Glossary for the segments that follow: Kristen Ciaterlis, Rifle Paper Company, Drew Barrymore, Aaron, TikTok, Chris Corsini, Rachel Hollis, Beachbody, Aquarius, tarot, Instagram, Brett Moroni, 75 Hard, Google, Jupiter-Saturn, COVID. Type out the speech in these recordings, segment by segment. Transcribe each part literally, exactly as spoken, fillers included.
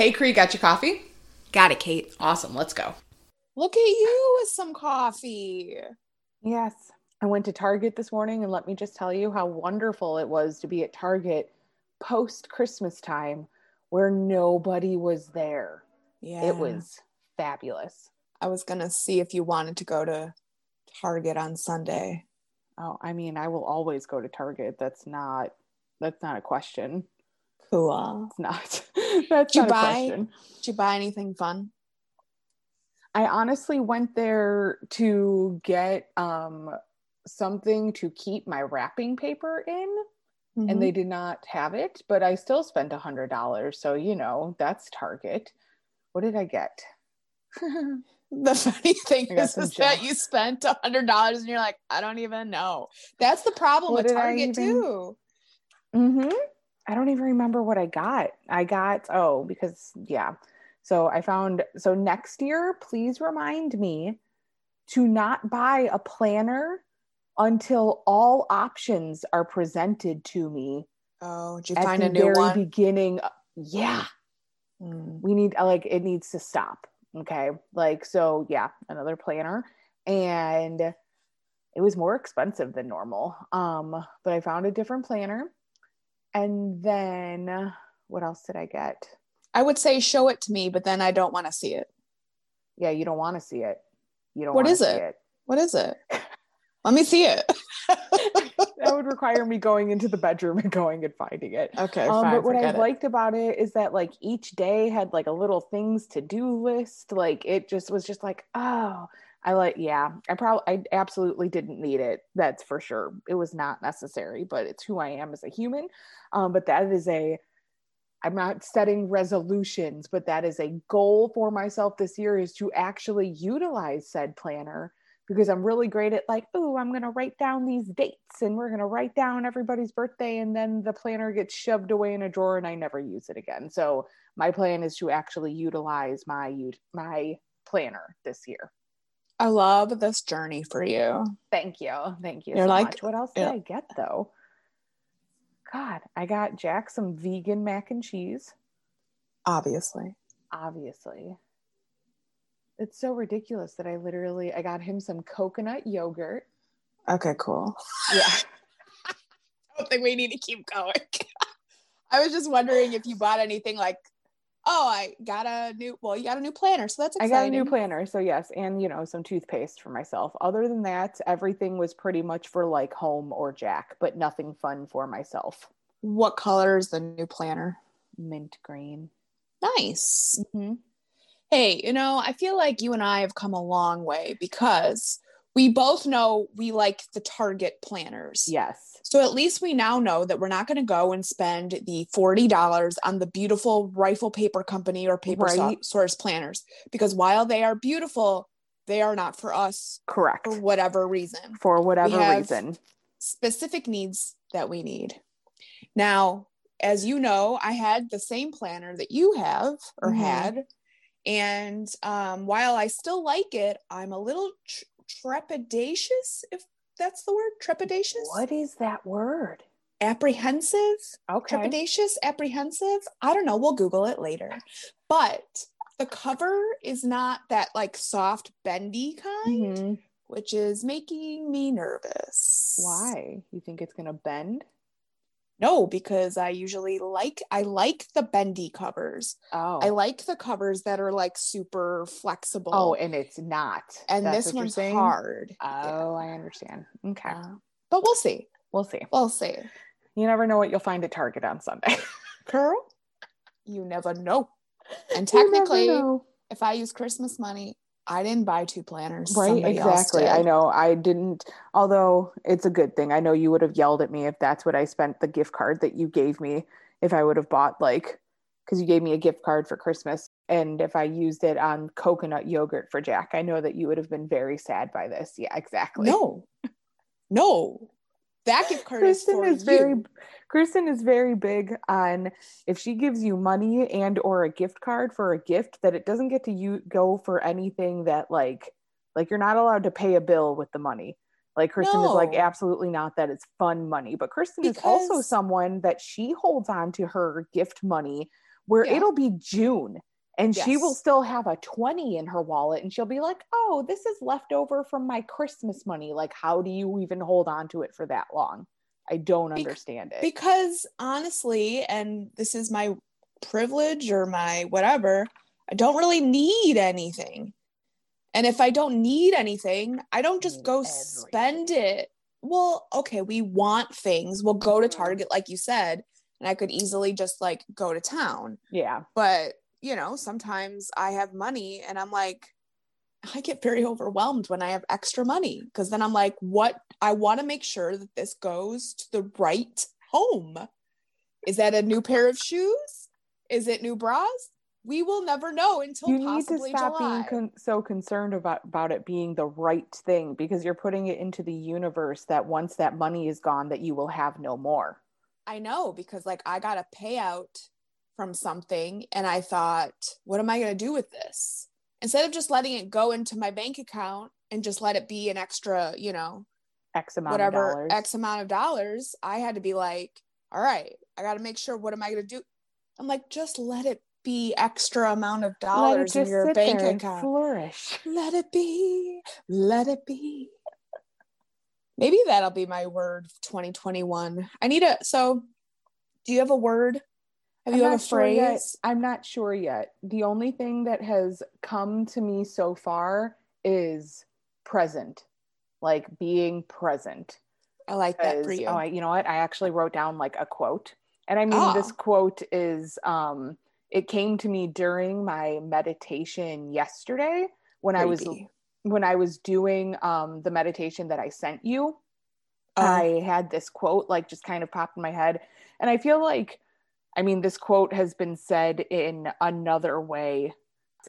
Hey, Cree, got your coffee? Got it, Kate. Awesome. Let's go. Look at you with some coffee. Yes. I went to Target this morning, and let me just tell you how wonderful it was to be at Target post-Christmas time where nobody was there. Yeah. It was fabulous. I was going to see if you wanted to go to Target on Sunday. Oh, I mean, I will always go to Target. That's not, that's not a question. Cool. It's not. That's not a question. Did you buy anything fun? I honestly went there to get um, something to keep my wrapping paper in, mm-hmm. and they did not have it, but I still spent one hundred dollars. So, you know, that's Target. What did I get? The funny thing is, is that you spent one hundred dollars and you're like, I don't even know. That's the problem what with Target even... too. Mm-hmm. I don't even remember what I got. I got, oh, because, yeah. So I found, so next year, please remind me to not buy a planner until all options are presented to me. Oh, did you find a new one? At the very beginning. Yeah. Mm. We need, like, it needs to stop. Okay. Like, so yeah, another planner, and it was more expensive than normal. Um, but I found a different planner. And then what else did I get? I would say show it to me, but then I don't want to see it. Yeah, you don't want to see it. You don't want to see it. What is it? Let me see it. That would require me going into the bedroom and going and finding it. Okay, um, fine. But what I liked about it is that, like, each day had like a little things to do list. Like, it just was just like, oh, I like, yeah, I probably, I absolutely didn't need it. That's for sure. It was not necessary, but it's who I am as a human. Um, but that is a, I'm not setting resolutions, but that is a goal for myself this year, is to actually utilize said planner, because I'm really great at, like, oh, I'm going to write down these dates, and we're going to write down everybody's birthday, and then the planner gets shoved away in a drawer and I never use it again. So my plan is to actually utilize my, my planner this year. I love this journey for you. Thank you. Thank you You're so like, much. What else did yeah. I get though? God, I got Jack some vegan mac and cheese. Obviously. Obviously. It's so ridiculous that I literally, I got him some coconut yogurt. Okay, cool. Yeah. I don't think we need to keep going. I was just wondering if you bought anything like, oh, I got a new, well, you got a new planner. So that's exciting. I got a new planner. So yes. And, you know, some toothpaste for myself. Other than that, everything was pretty much for like home or Jack, but nothing fun for myself. What color is the new planner? Mint green. Nice. Mm-hmm. Hey, you know, I feel like you and I have come a long way, because we both know we like the Target planners. Yes. So at least we now know that we're not going to go and spend the forty dollars on the beautiful Rifle Paper Company or Paper right. Source planners, because while they are beautiful, they are not for us. Correct. For whatever reason. For whatever we have reason. Specific needs that we need. Now, as you know, I had the same planner that you have or mm-hmm. had. And um, while I still like it, I'm a little... Tr- trepidatious, if that's the word. Trepidatious. What is that word? Apprehensive. Okay. Trepidatious, apprehensive. I don't know. We'll Google it later. But the cover is not that like soft, bendy kind, mm-hmm. which is making me nervous. Why? You think it's going to bend? No, because I usually like, I like the bendy covers. Oh. I like the covers that are like super flexible. Oh, and it's not. And That's this one's hard. Oh, yeah. I understand. Okay. Uh, but we'll see. We'll see. We'll see. You never know what you'll find at Target on Sunday. Girl, you never know. And technically, know. If I use Christmas money, I didn't buy two planners. Right, exactly. I know I didn't, although it's a good thing. I know you would have yelled at me if that's what I spent the gift card that you gave me, if I would have bought like, because you gave me a gift card for Christmas, and if I used it on coconut yogurt for Jack, I know that you would have been very sad by this. Yeah, exactly. No, no. That gift card Kristen is for is you. Very, Kristen is very big on, if she gives you money and or a gift card for a gift, that it doesn't get to you go for anything that like, like you're not allowed to pay a bill with the money. Like Kristen no. is like, absolutely not, that it's fun money. But Kristen because... is also someone that she holds on to her gift money where yeah. it'll be June and yes. she will still have a twenty in her wallet and she'll be like, oh, this is left over from my Christmas money. Like, how do you even hold on to it for that long? I don't be- understand it. Because honestly, and this is my privilege or my whatever, I don't really need anything. And if I don't need anything, I don't just go everything. spend it. Well, okay, we want things. We'll go to Target, like you said, and I could easily just like go to town. Yeah. But, you know, sometimes I have money and I'm like, I get very overwhelmed when I have extra money, because then I'm like, what? I want to make sure that this goes to the right home. Is that a new pair of shoes? Is it new bras? We will never know until you possibly July. You need to stop July. being con- so concerned about, about it being the right thing, because you're putting it into the universe that once that money is gone, that you will have no more. I know, because like I got a payout from something and I thought, what am I going to do with this? Instead of just letting it go into my bank account and just let it be an extra, you know, X amount whatever, of dollars. X amount of dollars, I had to be like, all right, I got to make sure, what am I going to do? I'm like, just let it be extra amount of dollars in your bank account. Flourish. Let it be. Let it be. Maybe that'll be my word of twenty twenty-one. I need a, so do you have a word? Have you ever phrased? I'm not sure yet. The only thing that has come to me so far is present, like being present. I like that for you. Oh, I, you know what? I actually wrote down like a quote, and I mean, oh. this quote is, um, it came to me during my meditation yesterday when Maybe. I was, when I was doing, um, the meditation that I sent you, um, I had this quote, like just kind of popped in my head. And I feel like, I mean, this quote has been said in another way.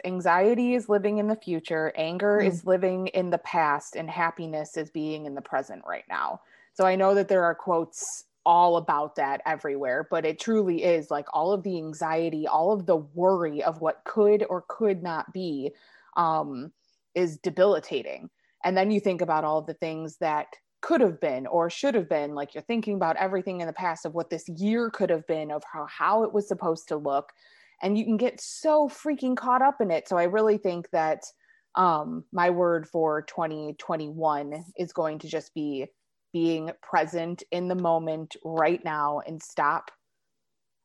Anxiety is living in the future. Anger mm. is living in the past, and happiness is being in the present right now. So I know that there are quotes all about that everywhere, but it truly is like all of the anxiety, all of the worry of what could or could not be, um, is debilitating. And then you think about all of the things that could have been or should have been, like you're thinking about everything in the past of what this year could have been, of how, how it was supposed to look. And you can get so freaking caught up in it. So I really think that, um, my word for twenty twenty-one is going to just be being present in the moment right now, and stop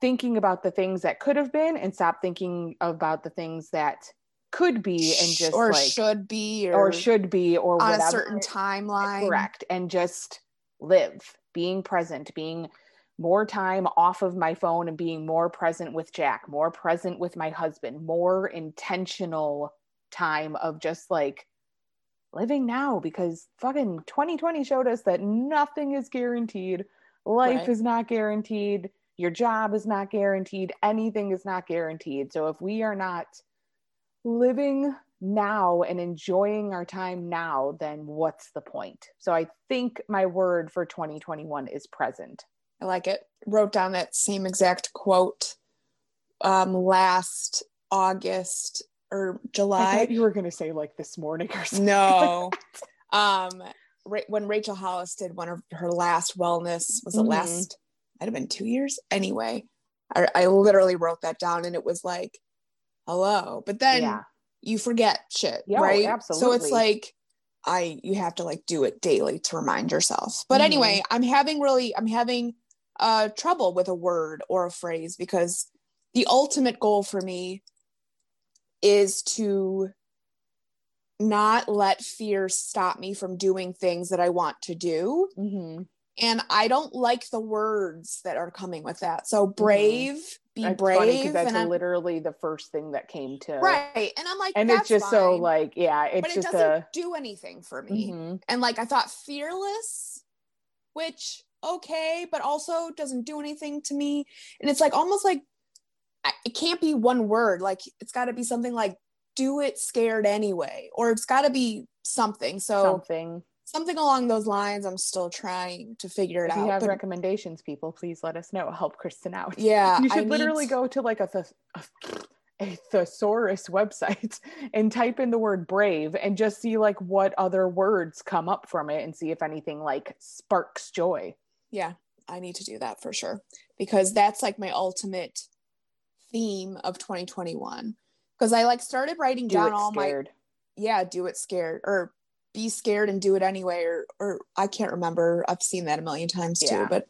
thinking about the things that could have been, and stop thinking about the things that could be, and just or like, should be, or, or should be, or on whatever. A certain timeline. Correct. And just live, being present, being more time off of my phone and being more present with Jack, more present with my husband, more intentional time of just like living now, because fucking twenty twenty showed us that nothing is guaranteed. Life right. is not guaranteed. Your job is not guaranteed. Anything is not guaranteed. So if we are not living now and enjoying our time now, then what's the point? So I think my word for twenty twenty-one is present. I like it. Wrote down that same exact quote um, last August or July. I thought you were going to say like this morning or something. No. um, ra- when Rachel Hollis did one of her last wellness, was it mm-hmm. last, might have been two years? Anyway, I, I literally wrote that down and it was like, hello. But then yeah. you forget shit, Yo, right? Absolutely. So it's like, I, you have to like do it daily to remind yourself. But mm-hmm. anyway, I'm having really, I'm having uh, trouble with a word or a phrase, because the ultimate goal for me is to not let fear stop me from doing things that I want to do. Mm-hmm. And I don't like the words that are coming with that. So brave, mm-hmm. be that's brave. Funny, 'cause that's and literally I'm, the first thing that came to. Right. And I'm like, and that's it's just fine. So like, yeah, it's but it just doesn't a... do anything for me. Mm-hmm. And like, I thought fearless, which okay, but also doesn't do anything to me. And it's like, almost like, it can't be one word. Like it's got to be something like do it scared anyway, or it's got to be something. So something, something along those lines. I'm still trying to figure it if out. If you have but, recommendations, people, please let us know. Help Kristen out. Yeah. You should I literally need... go to like a, th- a thesaurus website and type in the word brave and just see like what other words come up from it and see if anything like sparks joy. Yeah. I need to do that for sure, because that's like my ultimate theme of twenty twenty-one, because I like started writing down all my, yeah, do it scared, or be scared and do it anyway, or or I can't remember. I've seen that a million times too, yeah. But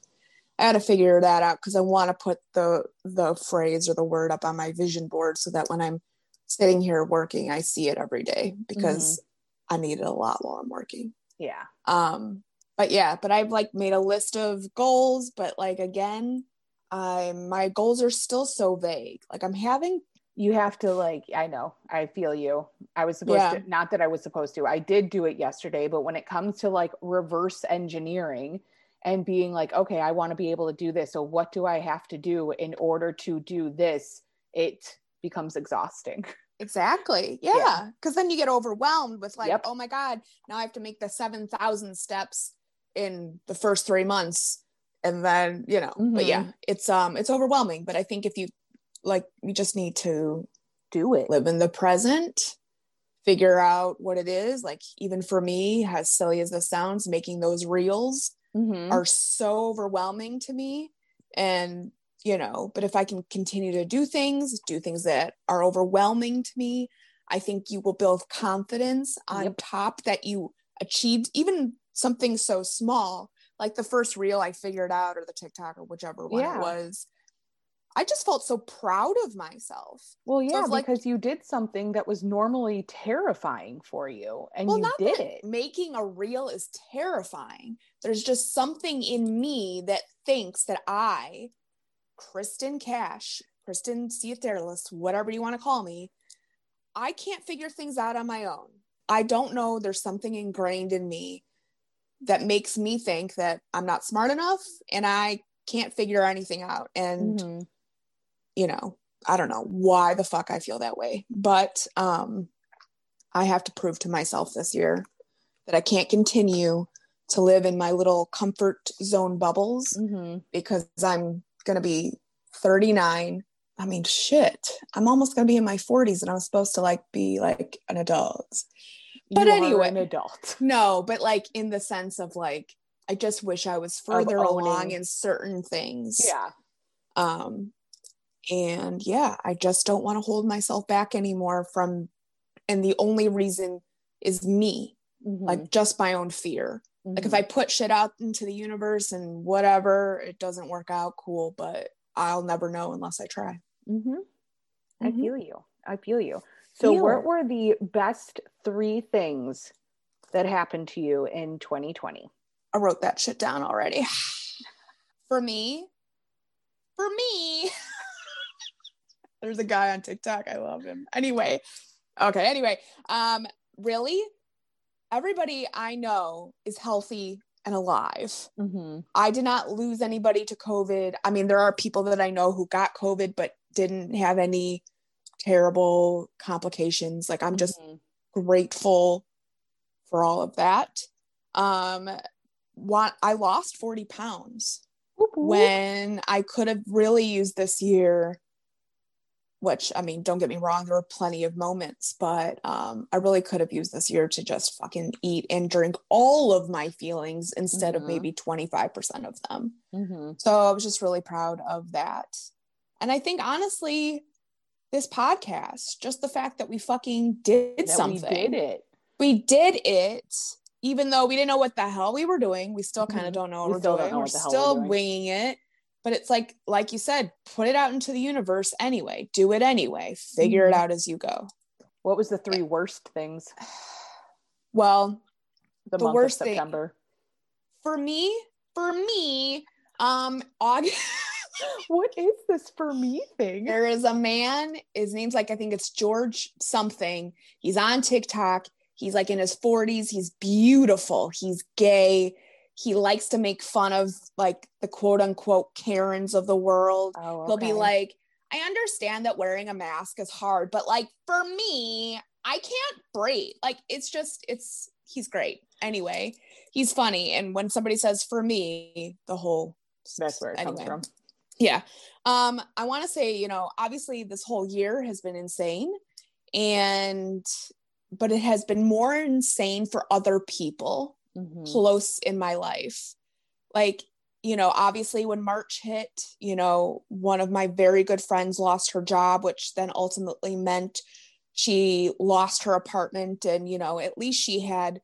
I had to figure that out because I want to put the the phrase or the word up on my vision board so that when I'm sitting here working, I see it every day, because mm-hmm. I need it a lot while I'm working. Yeah. Um. But yeah, but I've like made a list of goals, but like, again, I, my goals are still so vague. Like I'm having, you have to like, I know, I feel you. I was supposed yeah. to, not that I was supposed to, I did do it yesterday, but when it comes to like reverse engineering and being like, okay, I want to be able to do this. So what do I have to do in order to do this? It becomes exhausting. Exactly. Yeah. yeah. Cause then you get overwhelmed with like, yep. oh my God, now I have to make the seven thousand steps in the first three months. And then, you know, mm-hmm. but yeah, it's, um, it's overwhelming, but I think if you like, you just need to do it, live in the present, figure out what it is. Like even for me, as silly as this sounds, making those reels mm-hmm. are so overwhelming to me. And, you know, but if I can continue to do things, do things that are overwhelming to me, I think you will build confidence on yep. top that you achieved even something so small, like the first reel I figured out, or the TikTok, or whichever one yeah. it was. I just felt so proud of myself. Well, yeah, so because like, you did something that was normally terrifying for you, and well, you not did it. Making a reel is terrifying. There's just something in me that thinks that I, Kristen Cash, Kristen Ciaterlis, whatever you want to call me, I can't figure things out on my own. I don't know. There's something ingrained in me that makes me think that I'm not smart enough and I can't figure anything out. And, mm-hmm. you know, I don't know why the fuck I feel that way, but, um, I have to prove to myself this year that I can't continue to live in my little comfort zone bubbles mm-hmm. because I'm going to be thirty-nine. I mean, shit, I'm almost going to be in my forties and I'm supposed to like, be like an adult. But you anyway, an adult. No, but like in the sense of like, I just wish I was further along in certain things. Yeah. Um, and yeah, I just don't want to hold myself back anymore from, and the only reason is me, mm-hmm. like just my own fear. Mm-hmm. Like if I put shit out into the universe and whatever, it doesn't work out, cool, but I'll never know unless I try. Mm-hmm. Mm-hmm. I feel you. I feel you. So feel what it. Were the best three things that happened to you in twenty twenty? I wrote that shit down already. For me, for me, there's a guy on TikTok. I love him. Anyway. Okay. Anyway. Um, really, everybody I know is healthy and alive. Mm-hmm. I did not lose anybody to COVID. I mean, there are people that I know who got COVID, but didn't have any terrible complications. Like I'm just mm-hmm. grateful for all of that. Um, want, I lost forty pounds whoop, whoop. When I could have really used this year, which, I mean, don't get me wrong, there were plenty of moments, but um, I really could have used this year to just fucking eat and drink all of my feelings instead mm-hmm. of maybe twenty-five percent of them. Mm-hmm. So I was just really proud of that. And I think honestly, this podcast, just the fact that we fucking did that something. We did it. We did it. Even though we didn't know what the hell we were doing, we still kind of don't know what we we're still doing. We're still we're winging it. But it's like, like you said, put it out into the universe anyway. Do it anyway. Figure mm-hmm. it out as you go. What was the three worst things? Well, the, the month worst of September. Thing, for me, for me, um, August. What is this for me thing? There is a man. His name's like, I think it's George something. He's on TikTok. He's like in his forties. He's beautiful. He's gay. He likes to make fun of like the quote unquote Karens of the world. Oh, okay. He'll be like, I understand that wearing a mask is hard, but like for me, I can't breathe. Like it's just, it's, he's great. Anyway, he's funny. And when somebody says for me, the whole, that's where it anyway. Comes from. Yeah. Um, I want to say, you know, obviously this whole year has been insane and, but it has been more insane for other people mm-hmm. close in my life. Like, you know, obviously when March hit, you know, one of my very good friends lost her job, which then ultimately meant she lost her apartment. And, you know, at least she had,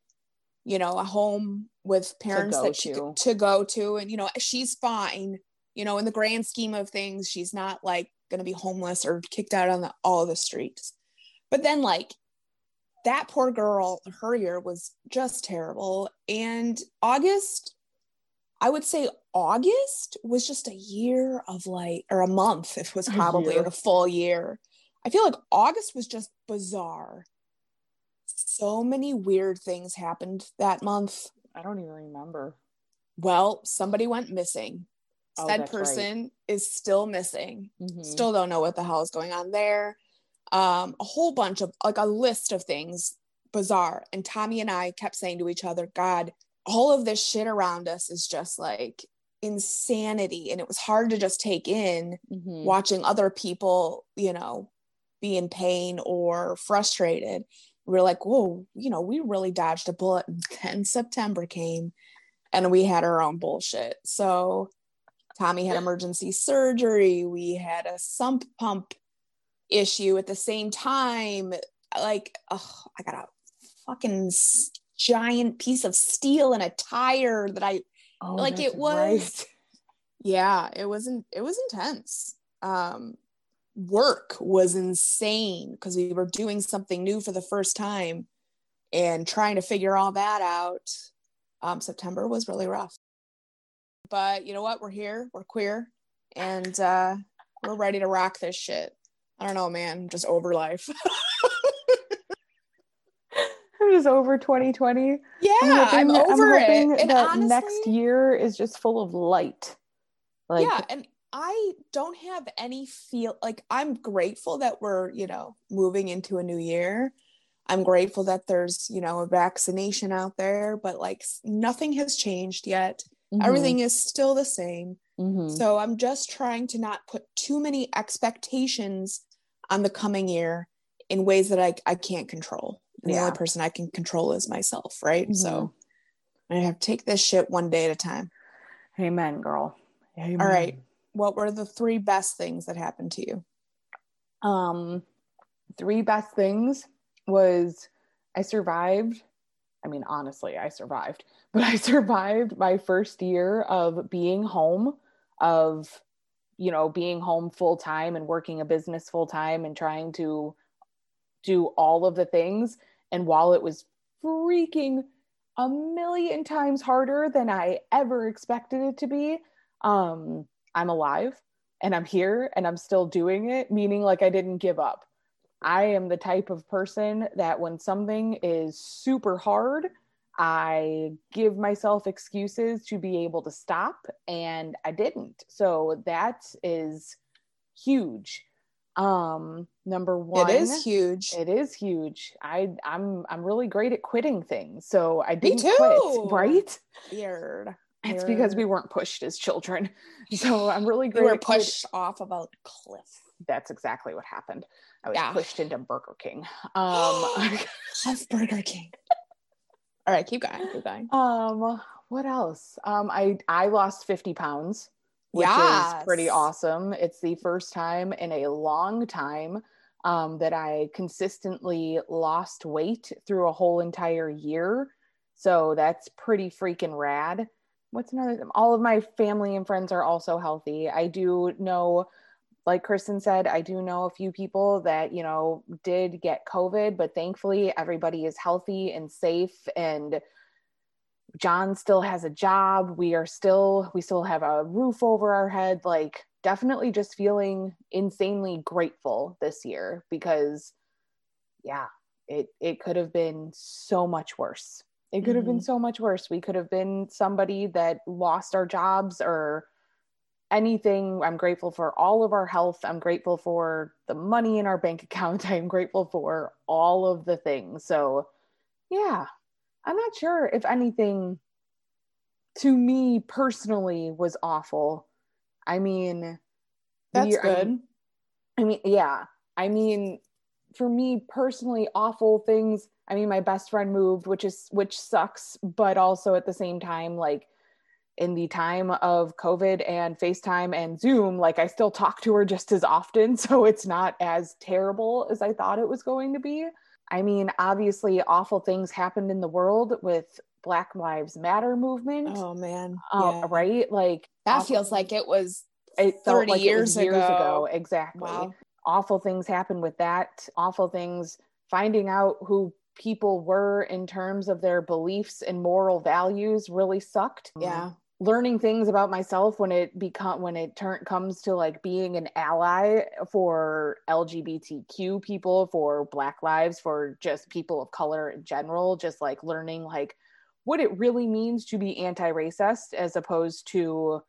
you know, a home with parents that she could to go to. And, you know, she's fine, you know, in the grand scheme of things, she's not like going to be homeless or kicked out on the, all of the streets. But then like that poor girl, her year was just terrible. And August, I would say August was just a year of like, or a month, it was probably a, a full year. I feel like August was just bizarre. So many weird things happened that month. I don't even remember. Well, somebody went missing. Oh, said person right. is still missing. Mm-hmm. Still don't know what the hell is going on there. Um, a whole bunch of, like a list of things, bizarre. And Tommy and I kept saying to each other, God, all of this shit around us is just like insanity. And it was hard to just take in mm-hmm. watching other people, you know, be in pain or frustrated. We're like, whoa, you know, we really dodged a bullet. And then September came and we had our own bullshit. So Tommy had emergency surgery. We had a sump pump issue at the same time. Like, oh, I got a fucking giant piece of steel in a tire that I oh, like it was. Right. Yeah, it wasn't, it was intense. Um, work was insane because we were doing something new for the first time and trying to figure all that out. Um, September was really rough, but you know what? We're here, we're queer, and uh, we're ready to rock this shit. I don't know, man, I'm just over life. I'm just over twenty twenty. Yeah, I'm, hoping, I'm over I'm hoping it. And that honestly, next year is just full of light. Like, yeah, and I don't have any feel like I'm grateful that we're, you know, moving into a new year. I'm grateful that there's, you know, a vaccination out there, but like nothing has changed yet. Mm-hmm. Everything is still the same. Mm-hmm. So I'm just trying to not put too many expectations on the coming year in ways that I, I can't control. And yeah. The only person I can control is myself. Right. Mm-hmm. So I have to take this shit one day at a time. Amen, girl. Amen. All right. What were the three best things that happened to you? Um, three best things was I survived. I mean, honestly, I survived, but I survived my first year of being home, of, you know, being home full time and working a business full time and trying to do all of the things. And while it was freaking a million times harder than I ever expected it to be, um, I'm alive and I'm here and I'm still doing it, meaning like I didn't give up. I am the type of person that when something is super hard, I give myself excuses to be able to stop, and I didn't. So that is huge. Um, number one, it is huge. It is huge. I I'm I'm really great at quitting things, so I didn't quit. Right? Weird. It's because we weren't pushed as children. So I'm really great. We were pushed off of a cliff. That's exactly what happened. I was yeah. pushed into Burger King. Um, that's Burger King. All right, keep going. Keep going. Um, what else? Um, I, I lost fifty pounds, which yes. is pretty awesome. It's the first time in a long time um, that I consistently lost weight through a whole entire year. So that's pretty freaking rad. What's another? All of my family and friends are also healthy. I do know, like Kristen said, I do know a few people that, you know, did get COVID, but thankfully everybody is healthy and safe. And John still has a job. We are still, we still have a roof over our head. Like, definitely just feeling insanely grateful this year because, yeah, it, it could have been so much worse. It could have been so much worse. We could have been somebody that lost our jobs or anything. I'm grateful for all of our health. I'm grateful for the money in our bank account. I'm grateful for all of the things. So yeah, I'm not sure if anything to me personally was awful. I mean, that's good. I mean, yeah. I mean, for me personally, awful things. I mean, my best friend moved, which is, which sucks, but also at the same time, like in the time of COVID and FaceTime and Zoom, like I still talk to her just as often. So it's not as terrible as I thought it was going to be. I mean, obviously awful things happened in the world with Black Lives Matter movement. Oh man. Um, yeah. Right. Like that awful, feels like it was it thirty like years, it was years ago. ago. Exactly. Wow. Awful things happened with that. Awful things, finding out who people were in terms of their beliefs and moral values really sucked. Yeah. Learning things about myself when it become when it turn comes to like being an ally for L G B T Q people, for Black lives, for just people of color in general, just like learning like what it really means to be anti-racist as opposed to,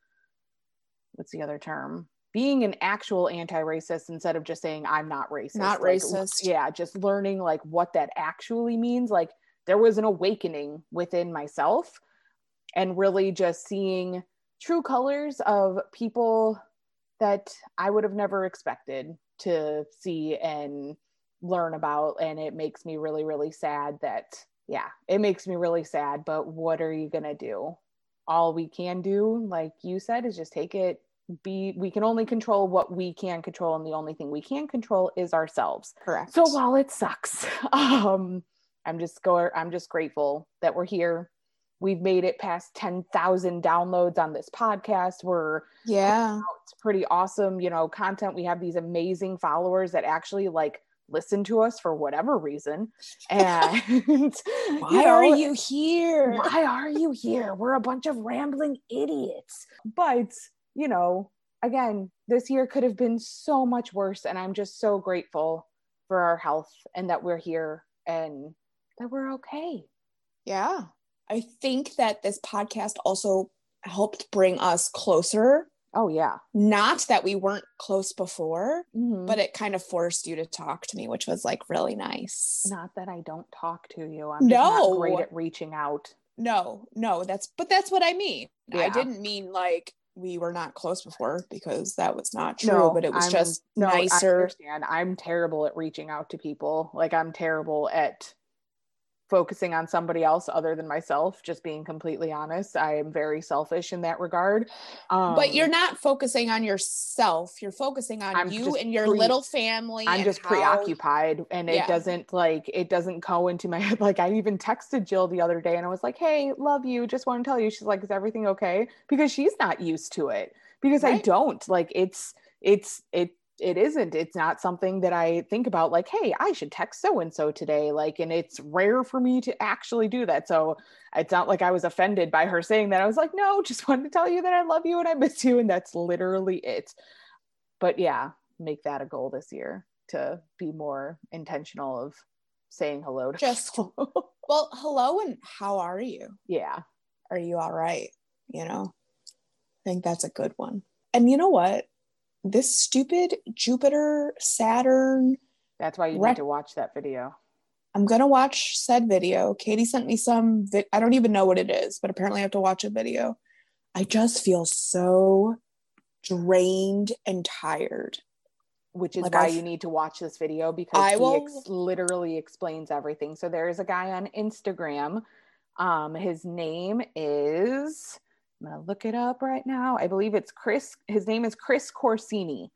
what's the other term? Being an actual anti-racist instead of just saying I'm not racist. Not like, racist. Yeah, just learning like what that actually means. Like there was an awakening within myself and really just seeing true colors of people that I would have never expected to see and learn about. And it makes me really, really sad that, yeah, it makes me really sad, but what are you gonna do? All we can do, like you said, is just take it, be, we can only control what we can control. And the only thing we can control is ourselves. Correct. So while it sucks, um, I'm just go, I'm just grateful that we're here. We've made it past ten thousand downloads on this podcast. We're, yeah, it's pretty awesome. You know, content. We have these amazing followers that actually like listen to us for whatever reason. And why you know, are you here? Why are you here? We're a bunch of rambling idiots, but you know, again, this year could have been so much worse. And I'm just so grateful for our health and that we're here and that we're okay. Yeah. I think that this podcast also helped bring us closer. Oh, yeah. Not that we weren't close before, mm-hmm. but it kind of forced you to talk to me, which was like really nice. Not that I don't talk to you. I'm no. just not great at reaching out. No, no, that's, but that's what I mean. Yeah. I didn't mean like, we were not close before because that was not true, no, but it was I'm, just no, nicer. I understand. I'm terrible at reaching out to people. Like I'm terrible at focusing on somebody else other than myself, just being completely honest. I am very selfish in that regard. Um, but you're not focusing on yourself. You're focusing on I'm you and your pre- little family. I'm just how- preoccupied and yeah. it doesn't like, it doesn't go into my head. Like I even texted Jill the other day and I was like, hey, love you. Just want to tell you. She's like, is everything okay? Because she's not used to it because right? I don't like, it's, it's, it, it isn't, it's not something that I think about like, hey, I should text so-and-so today. Like, and it's rare for me to actually do that. So it's not like I was offended by her saying that. I was like, no, just wanted to tell you that I love you and I miss you. And that's literally it. But yeah, make that a goal this year to be more intentional of saying hello to just, well, hello and how are you? Yeah. Are you all right? You know, I think that's a good one. And you know what? This stupid Jupiter, Saturn. That's why you re- need to watch that video. I'm going to watch said video. Katie sent me some, vi- I don't even know what it is, but apparently I have to watch a video. I just feel so drained and tired. Which is like why I've, you need to watch this video because I he will... ex- literally explains everything. So there is a guy on Instagram. Um, his name is... I'm going to look it up right now. I believe it's Chris. His name is Chris Corsini.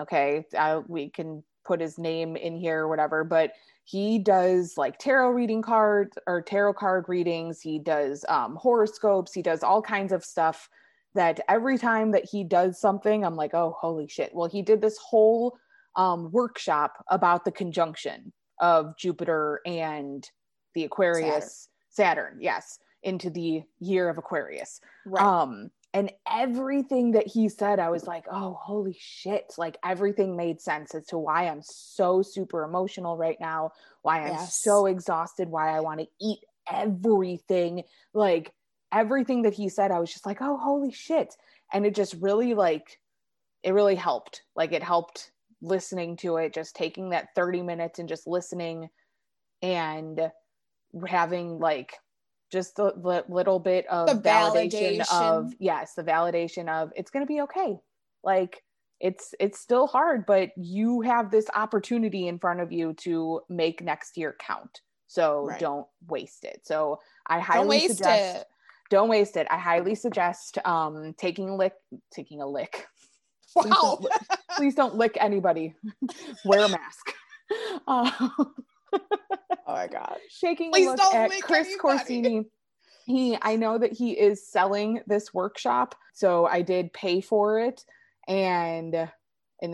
Okay. Uh, we can put his name in here or whatever, but he does like tarot reading cards or tarot card readings. He does um, horoscopes. He does all kinds of stuff that every time that he does something, I'm like, oh, holy shit. Well, he did this whole um, workshop about the conjunction of Jupiter and the Aquarius Saturn. Saturn yes. into the year of Aquarius. Right. Um, and everything that he said, I was like, oh, holy shit. Like everything made sense as to why I'm so super emotional right now, why I'm yes. so exhausted, why I want to eat everything. Like everything that he said, I was just like, oh, holy shit. And it just really like, it really helped. Like it helped listening to it, just taking that thirty minutes and just listening and having like, just a li- little bit of the validation, validation of, yes, the validation of it's going to be okay. Like it's, it's still hard, but you have this opportunity in front of you to make next year count. So right. don't waste it. So I highly suggest, it. don't waste it. I highly suggest um, taking a lick, taking a lick. Wow. Please don't lick, please don't lick anybody. Wear a mask. Uh, oh my gosh. Taking please a look at Chris Corsini. He, I know that he is selling this workshop, so I did pay for it. And, and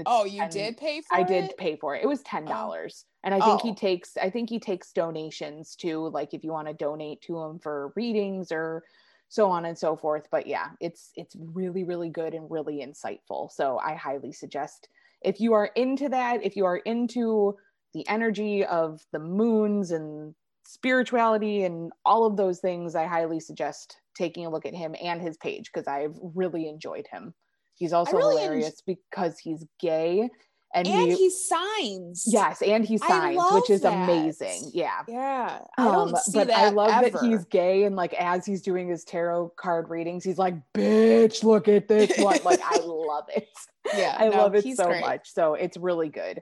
it's, oh, you and did pay for I it? I did pay for it. It was ten dollars. Oh. And I think oh. he takes, I think he takes donations too. Like if you want to donate to him for readings or so on and so forth, but yeah, it's, it's really, really good and really insightful. So I highly suggest if you are into that, if you are into the energy of the moons and spirituality and all of those things, I highly suggest taking a look at him and his page because I've really enjoyed him. He's also really hilarious en- because he's gay and, and he, he signs. Yes, and he signs, which is that. Amazing. Yeah, yeah. I don't um, see but that I love ever. That he's gay and like as he's doing his tarot card readings, he's like, "Bitch, look at this one!" Like I love it. Yeah, I no, love it so great. Much. So it's really good.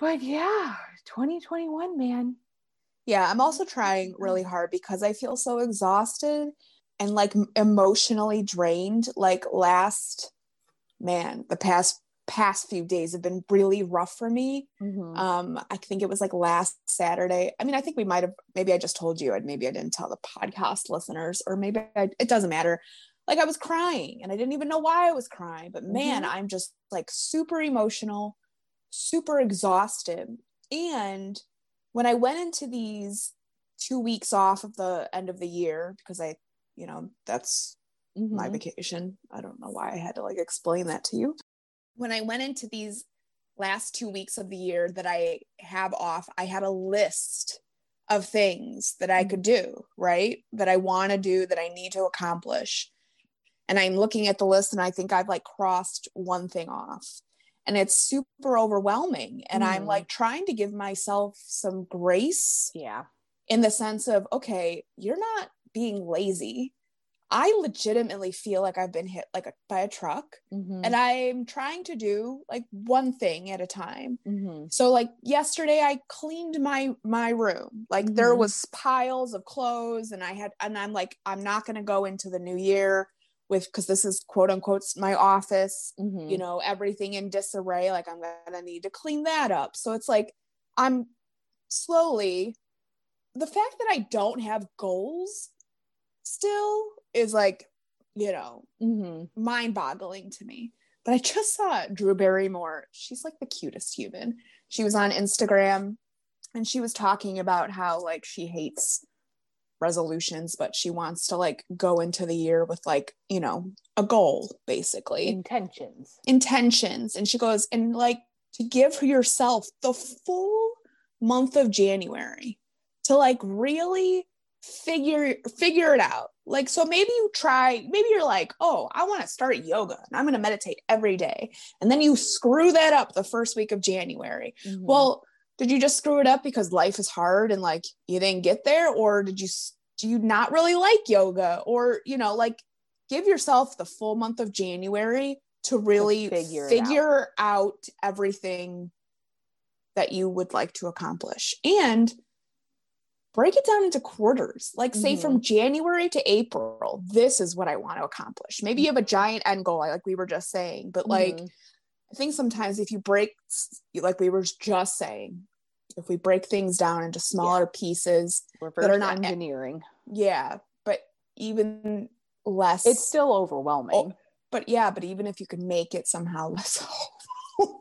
But yeah, twenty twenty-one, man. Yeah, I'm also trying really hard because I feel so exhausted and like emotionally drained. Like last, man, the past past few days have been really rough for me. Mm-hmm. Um, I think it was like last Saturday. I mean, I think we might have, maybe I just told you, and maybe I didn't tell the podcast listeners, or maybe I, it doesn't matter. Like I was crying and I didn't even know why I was crying. But man, mm-hmm. I'm just like super emotional, super exhausted. And when I went into these two weeks off of the end of the year, because I, you know, that's mm-hmm. my vacation. I don't know why I had to like explain that to you. When I went into these last two weeks of the year that I have off, I had a list of things that I could do, right? That I want to do, that I need to accomplish. And I'm looking at the list and I think I've like crossed one thing off. And it's super overwhelming. And mm. I'm like trying to give myself some grace. Yeah. In the sense of, okay, you're not being lazy. I legitimately feel like I've been hit like a, by a truck mm-hmm. and I'm trying to do like one thing at a time. Mm-hmm. So like yesterday I cleaned my, my room. Like mm-hmm. there was piles of clothes and I had, and I'm like, I'm not going to go into the new year with, cause this is quote unquote my office, mm-hmm. you know, everything in disarray. Like I'm going to need to clean that up. So it's like, I'm slowly, the fact that I don't have goals still is like, you know, mm-hmm. mind boggling to me. But I just saw Drew Barrymore. She's like the cutest human. She was on Instagram and she was talking about how like she hates resolutions, but she wants to like go into the year with like, you know, a goal, basically intentions, intentions. And she goes and like to give yourself the full month of January to like really figure, figure it out. Like, so maybe you try, maybe you're like, oh, I want to start yoga and I'm going to meditate every day. And then you screw that up the first week of January. Mm-hmm. Well, did you just screw it up because life is hard and like you didn't get there? Or did you, do you not really like yoga? Or, you know, like give yourself the full month of January to really to figure, figure out. out everything that you would like to accomplish. And break it down into quarters, like say mm-hmm. from January to April, this is what I want to accomplish. Maybe you have a giant end goal, like we were just saying, but like, mm-hmm. I think sometimes if you break, like we were just saying, if we break things down into smaller yeah. pieces Reverse that are not engineering. Yeah. But even less, it's still overwhelming, oh, but yeah, but even if you could make it somehow less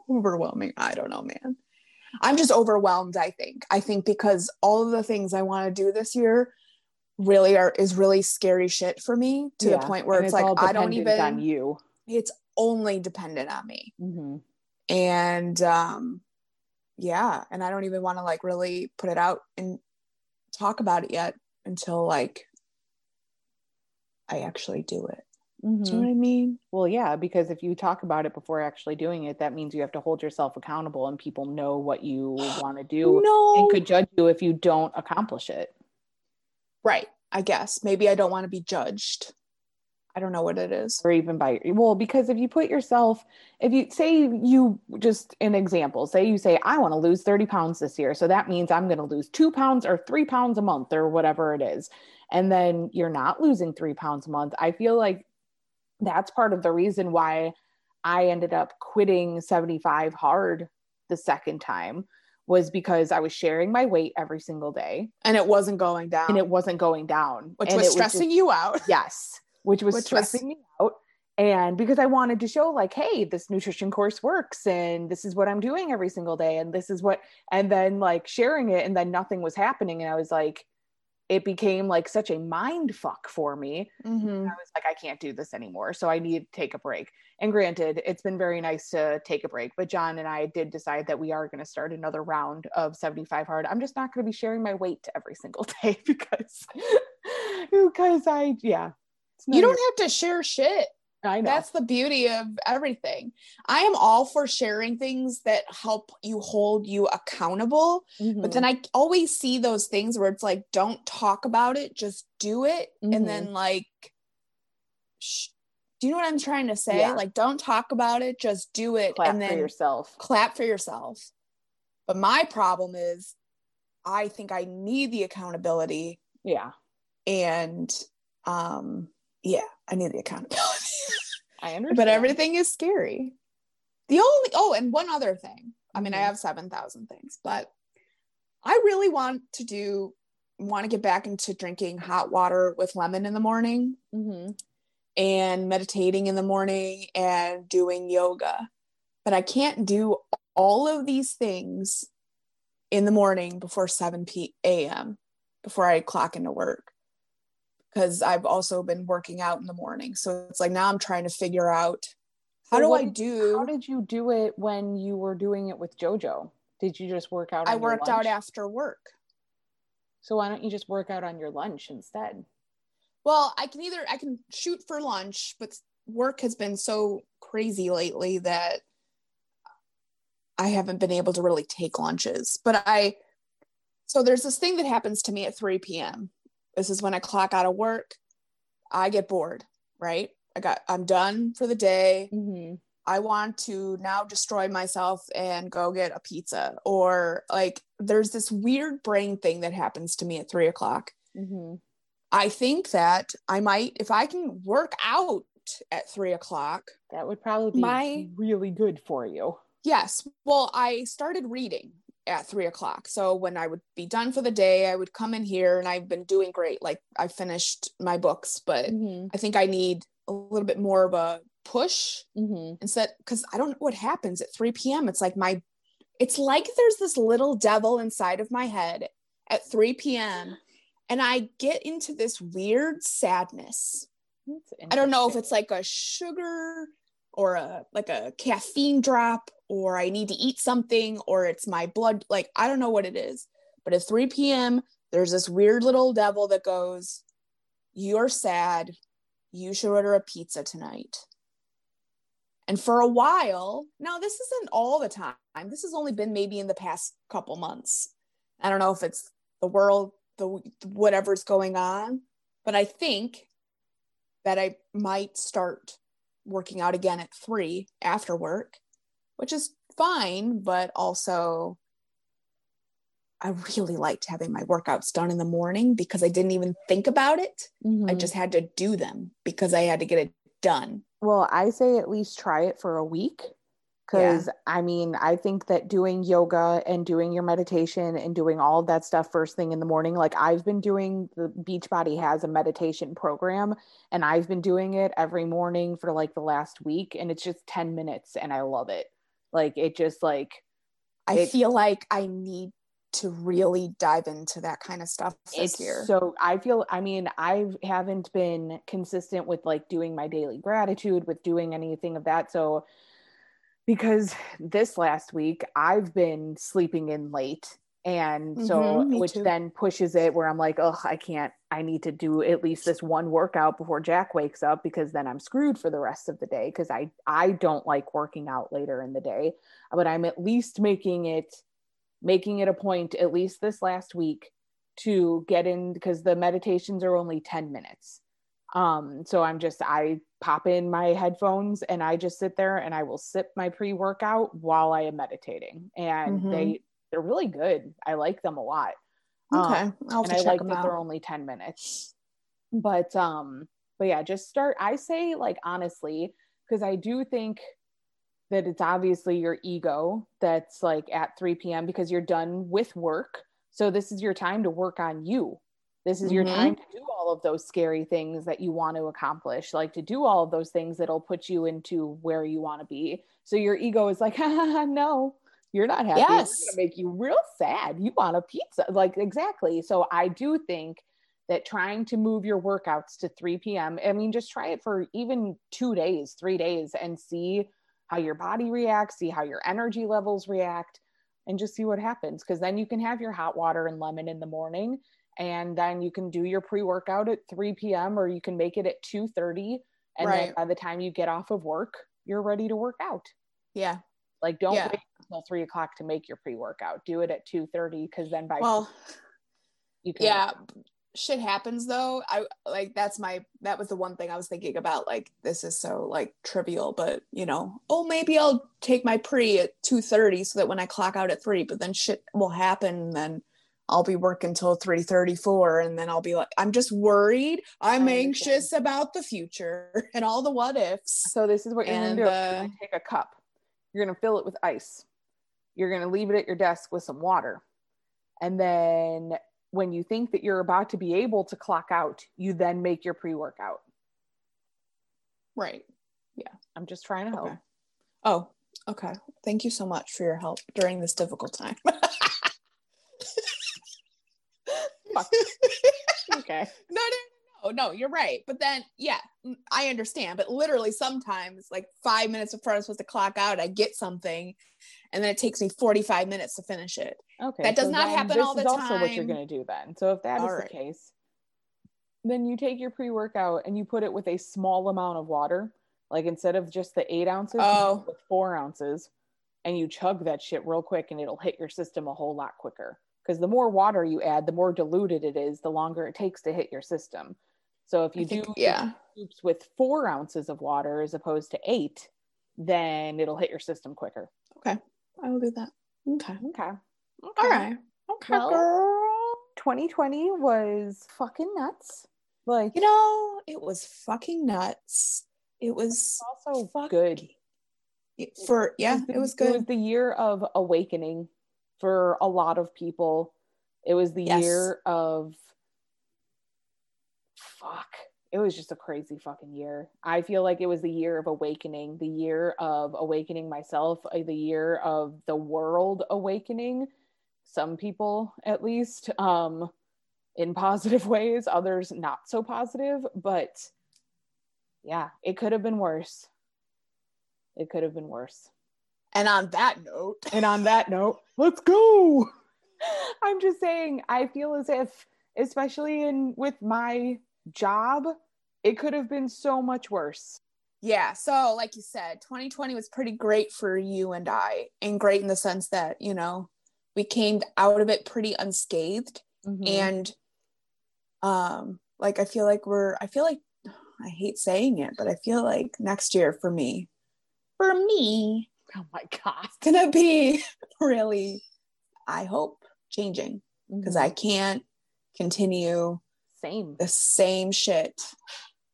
overwhelming, I don't know, man. I'm just overwhelmed. I think, I think because all of the things I want to do this year really are, is really scary shit for me to yeah. the point where it's, it's like, I don't even, on you. It's only dependent on me. Mm-hmm. And, um, yeah. And I don't even want to like really put it out and talk about it yet until like, I actually do it. Mm-hmm. Do you know what I mean? Well, yeah, because if you talk about it before actually doing it, that means you have to hold yourself accountable and people know what you want to do no. and could judge you if you don't accomplish it. Right. I guess maybe I don't want to be judged. I don't know what it is. Or even by, well, because if you put yourself, if you say you just an example, say you say, I want to lose thirty pounds this year. So that means I'm going to lose two pounds or three pounds a month or whatever it is. and then you're not losing three pounds a month. I feel like that's part of the reason why I ended up quitting seventy-five hard the second time, was because I was sharing my weight every single day. And it wasn't going down. And it wasn't going down. Which was stressing you out. Yes. Which was stressing me out. And because I wanted to show like, hey, this nutrition course works and this is what I'm doing every single day. And this is what, and then like sharing it, and then nothing was happening. And I was like, it became like such a mind fuck for me. Mm-hmm. I was like, I can't do this anymore. So I need to take a break. And granted, it's been very nice to take a break, but John and I did decide that we are going to start another round of seventy-five hard. I'm just not going to be sharing my weight every single day because, because I, yeah. You don't your- have to share shit. I know. That's the beauty of everything. I am all for sharing things that help you hold you accountable. Mm-hmm. But then I always see those things where it's like, don't talk about it, just do it. Mm-hmm. And then like, sh- do you know what I'm trying to say? Yeah. Like, don't talk about it, just do it. Clap and then for yourself. Clap for yourself. But my problem is, I think I need the accountability. Yeah. And, um, yeah, I need the accountability. I understand. But everything is scary. The only, oh, and one other thing. I mean, mm-hmm. I have seven thousand things, but I really want to do, want to get back into drinking hot water with lemon in the morning, mm-hmm. and meditating in the morning and doing yoga. But I can't do all of these things in the morning before seven p.m. before I clock into work. Because I've also been working out in the morning. So it's like, now I'm trying to figure out how so do what, I do. How did you do it when you were doing it with JoJo? Did you just work out? I on worked your lunch? out after work. So why don't you just work out on your lunch instead? Well, I can either, I can shoot for lunch, but work has been so crazy lately that I haven't been able to really take lunches, but I, so there's this thing that happens to me at three p.m. This is when I clock out of work. I get bored, right? I got, I'm done for the day. Mm-hmm. I want to now destroy myself and go get a pizza, or like there's this weird brain thing that happens to me at three o'clock. Mm-hmm. I think that I might, if I can work out at three o'clock, that would probably be my, really good for you. Yes. Well, I started reading at three o'clock. So when I would be done for the day, I would come in here, and I've been doing great. Like I finished my books, but mm-hmm. I think I need a little bit more of a push, mm-hmm. instead. Cause I don't know what happens at three p.m. It's like my, it's like there's this little devil inside of my head at three p.m. and I get into this weird sadness. I don't know if it's like a sugar or a, like a caffeine drop, or I need to eat something, or it's my blood. Like, I don't know what it is, but at three p.m. there's this weird little devil that goes, you're sad. You should order a pizza tonight. And for a while now, this isn't all the time. This has only been maybe in the past couple months. I don't know if it's the world, the whatever's going on, but I think that I might start working out again at three after work, which is fine, but also I really liked having my workouts done in the morning because I didn't even think about it. Mm-hmm. I just had to do them because I had to get it done. Well, I say at least try it for a week because, yeah. I mean, I think that doing yoga and doing your meditation and doing all of that stuff first thing in the morning, like I've been doing, the Beachbody has a meditation program and I've been doing it every morning for like the last week, and it's just ten minutes and I love it. Like, it just like, I it, feel like I need to really dive into that kind of stuff this it's year. So I feel, I mean, I haven't been consistent with like doing my daily gratitude, with doing anything of that. So because this last week I've been sleeping in late. And so, mm-hmm, which too. Then pushes it where I'm like, oh, I can't, I need to do at least this one workout before Jack wakes up, because then I'm screwed for the rest of the day. Cause I, I don't like working out later in the day, but I'm at least making it, making it a point, at least this last week, to get in, because the meditations are only ten minutes. Um, so I'm just, I pop in my headphones and I just sit there and I will sip my pre-workout while I am meditating, and mm-hmm. they, They're really good. I like them a lot. Okay. Um, I'll and I like that out. They're only ten minutes. But, um, but yeah, just start, I say like, honestly, because I do think that it's obviously your ego that's like at three p.m. because you're done with work. So this is your time to work on you. This is your mm-hmm. time to do all of those scary things that you want to accomplish, like to do all of those things that'll put you into where you want to be. So your ego is like, no, you're not happy. Yes. It's going to make you real sad. You want a pizza. Like, exactly. So I do think that trying to move your workouts to three p.m., I mean, just try it for even two days, three days and see how your body reacts, see how your energy levels react, and just see what happens. Because then you can have your hot water and lemon in the morning, and then you can do your pre-workout at three p.m. or you can make it at two thirty. And right. then by the time you get off of work, you're ready to work out. Yeah. Like don't yeah. wait until three o'clock to make your pre-workout. Do it at two thirty. Cause then by, well, you can yeah, shit happens though. I like, that's my, that was the one thing I was thinking about. Like, this is so like trivial, but you know, oh, maybe I'll take my pre at two thirty so that when I clock out at three, but then shit will happen. And then I'll be working till three thirty-four, and then I'll be like, I'm just worried. I'm anxious about the future and all the what ifs. So this is what you're going to do. Uh, you're going to take a cup. You're going to fill it with ice. You're going to leave it at your desk with some water. And then when you think that you're about to be able to clock out, you then make your pre-workout. Right. Yeah. I'm just trying to help. Okay. Oh, okay. Thank you so much for your help during this difficult time. Okay. No, no, no, no, you're right. But then, yeah, I understand. But literally, sometimes, like five minutes before I'm supposed to clock out, I get something, and then it takes me forty-five minutes to finish it. Okay. That does so not happen all the time. This is also what you're going to do then. So if that all is right. the case, then you take your pre-workout and you put it with a small amount of water, like instead of just the eight ounces, oh. with four ounces, and you chug that shit real quick, and it'll hit your system a whole lot quicker. Because the more water you add, the more diluted it is, the longer it takes to hit your system. So if you think, do yeah. soups with four ounces of water as opposed to eight, then it'll hit your system quicker. Okay. I will do that. Okay. Okay. okay. All right. Okay, well, girl. twenty twenty was fucking nuts. Like, you know, it was fucking nuts. It was also fuck- good. It, for, yeah, it was good. It was the year of awakening. For a lot of people, it was the yes. year of fuck. It was just a crazy fucking year. I feel like it was the year of awakening, the year of awakening myself, the year of the world awakening. Some people, at least, um, in positive ways, others not so positive, but yeah, it could have been worse. It could have been worse. And on that note, and on that note, let's go. I'm just saying, I feel as if, especially in with my job, it could have been so much worse. Yeah. So like you said, twenty twenty was pretty great for you and I, and great in the sense that, you know, we came out of it pretty unscathed. Mm-hmm. And um, like, I feel like we're, I feel like, I hate saying it, but I feel like next year for me, for me, oh my God, it's gonna be really, I hope, changing, because mm-hmm. I can't continue same the same shit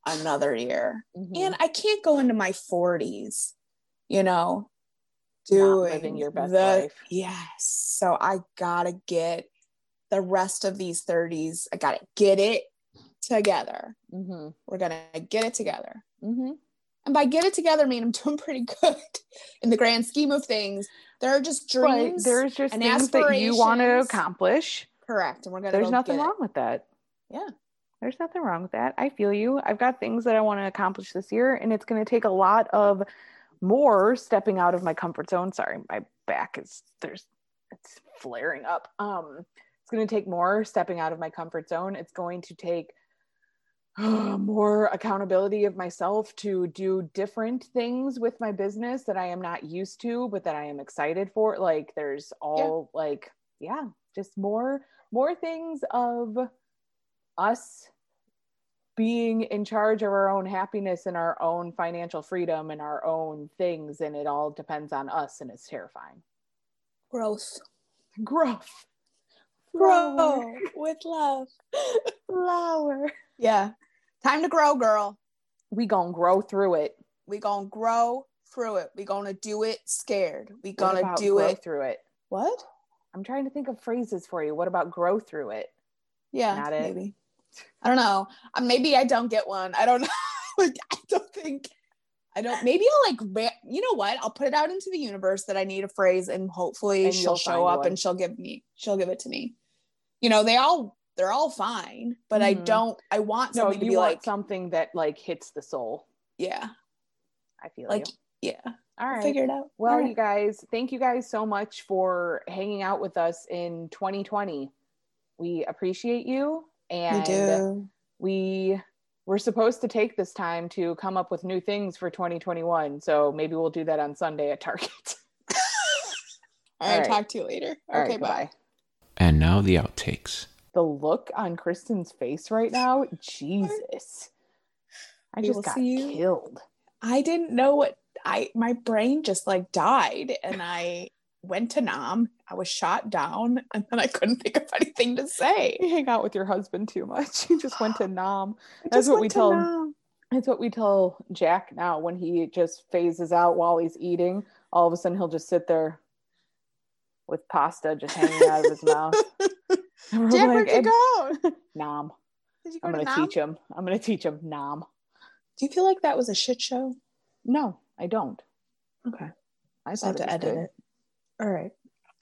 another year. Mm-hmm. And I can't go into my forties, you know, doing Not living your best the, life. Yes. So I gotta get the rest of these thirties. I gotta get it together. Mm-hmm. We're gonna get it together. Mm-hmm. And by get it together, I mean, I'm doing pretty good in the grand scheme of things. There are just dreams. Right. There's just and things that you want to accomplish. Correct. And we're going to There's nothing wrong it. with that. Yeah. There's nothing wrong with that. I feel you. I've got things that I want to accomplish this year, and it's going to take a lot of more stepping out of my comfort zone. Sorry, my back is, there's, it's flaring up. Um, it's going to take more stepping out of my comfort zone. It's going to take more accountability of myself to do different things with my business that I am not used to, but that I am excited for. Like there's all yeah. like, yeah, just more, more things of us being in charge of our own happiness and our own financial freedom and our own things. And it all depends on us, and it's terrifying. Growth. Growth. Grow with love. Flower. Yeah. Time to grow, girl. We gonna grow through it. We gonna grow through it. We gonna do it scared. We gonna do it through it. What? I'm trying to think of phrases for you. What about grow through it? Yeah, Not maybe. It? I don't know. Um, maybe I don't get one. I don't know. Like, I don't think. I don't. Maybe I'll like. You know what? I'll put it out into the universe that I need a phrase, and hopefully and she'll show up one. and she'll give me. She'll give it to me. You know, they all. They're all fine, but mm-hmm. I don't. I want something no, to be want like something that like hits the soul. Yeah, I feel like you. yeah. All right, figure it out. Well, right. you guys, thank you guys so much for hanging out with us in twenty twenty. We appreciate you. And we do. we were supposed to take this time to come up with new things for twenty twenty-one. So maybe we'll do that on Sunday at Target. All, All right, right. Talk to you later. All okay. Right, bye. Goodbye. And now the outtakes. The look on Kristen's face right now. Jesus. I just got killed. I didn't know what I, my brain just like died and I went to Nam. I was shot down and then I couldn't think of anything to say. You hang out with your husband too much. You just went to Nam. That's what we tell, that's what we tell Jack now when he just phases out while he's eating. All of a sudden he'll just sit there with pasta just hanging out of his mouth. Jack, like, where'd you go? Nam. Did you go I'm going to teach him. I'm going to teach him Nam. Do you feel like that was a shit show? No, I don't. Okay. I just have to edit it. All right.